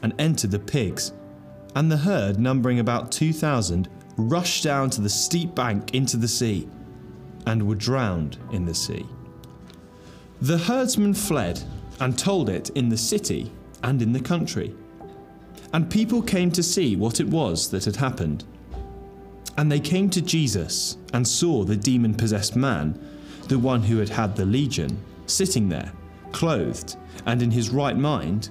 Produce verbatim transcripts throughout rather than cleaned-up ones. and entered the pigs. And the herd, numbering about two thousand, rushed down to the steep bank into the sea, and were drowned in the sea. The herdsmen fled and told it in the city and in the country, and people came to see what it was that had happened. And they came to Jesus and saw the demon-possessed man, the one who had had the legion, sitting there, clothed and in his right mind,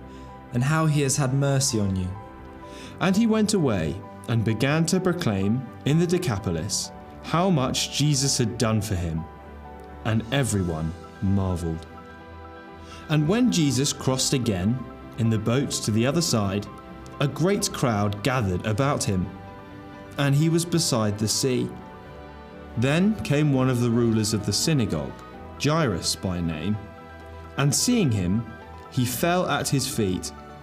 and how he has had mercy on you." And he went away and began to proclaim in the Decapolis how much Jesus had done for him, and everyone marveled. And when Jesus crossed again in the boat to the other side, a great crowd gathered about him, and he was beside the sea. Then came one of the rulers of the synagogue, Jairus by name, and seeing him, he fell at his feet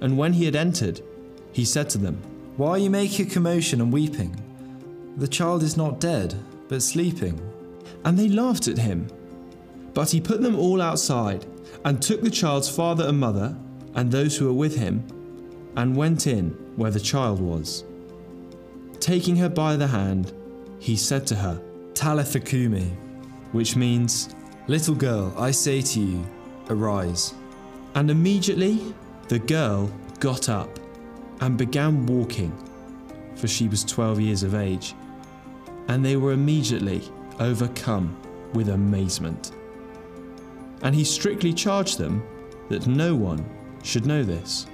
And when he had entered, he said to them, "Why you make a commotion and weeping? The child is not dead, but sleeping." And they laughed at him. But he put them all outside, and took the child's father and mother, and those who were with him, and went in where the child was. Taking her by the hand, he said to her, "Talitha cumi," which means, "Little girl, I say to you, arise." And immediately the girl got up and began walking, for she was twelve years of age. And they were immediately overcome with amazement. And he strictly charged them that no one should know this,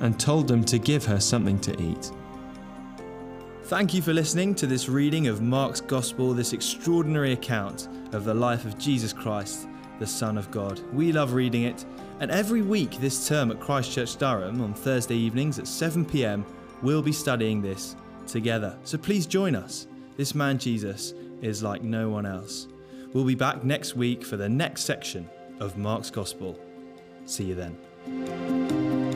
and told them to give her something to eat. Thank you for listening to this reading of Mark's Gospel, this extraordinary account of the life of Jesus Christ, the Son of God. We love reading it, and every week this term at Christ Church Durham on Thursday evenings at seven p m we'll be studying this together. So please join us. This man Jesus is like no one else. We'll be back next week for the next section of Mark's Gospel. See you then.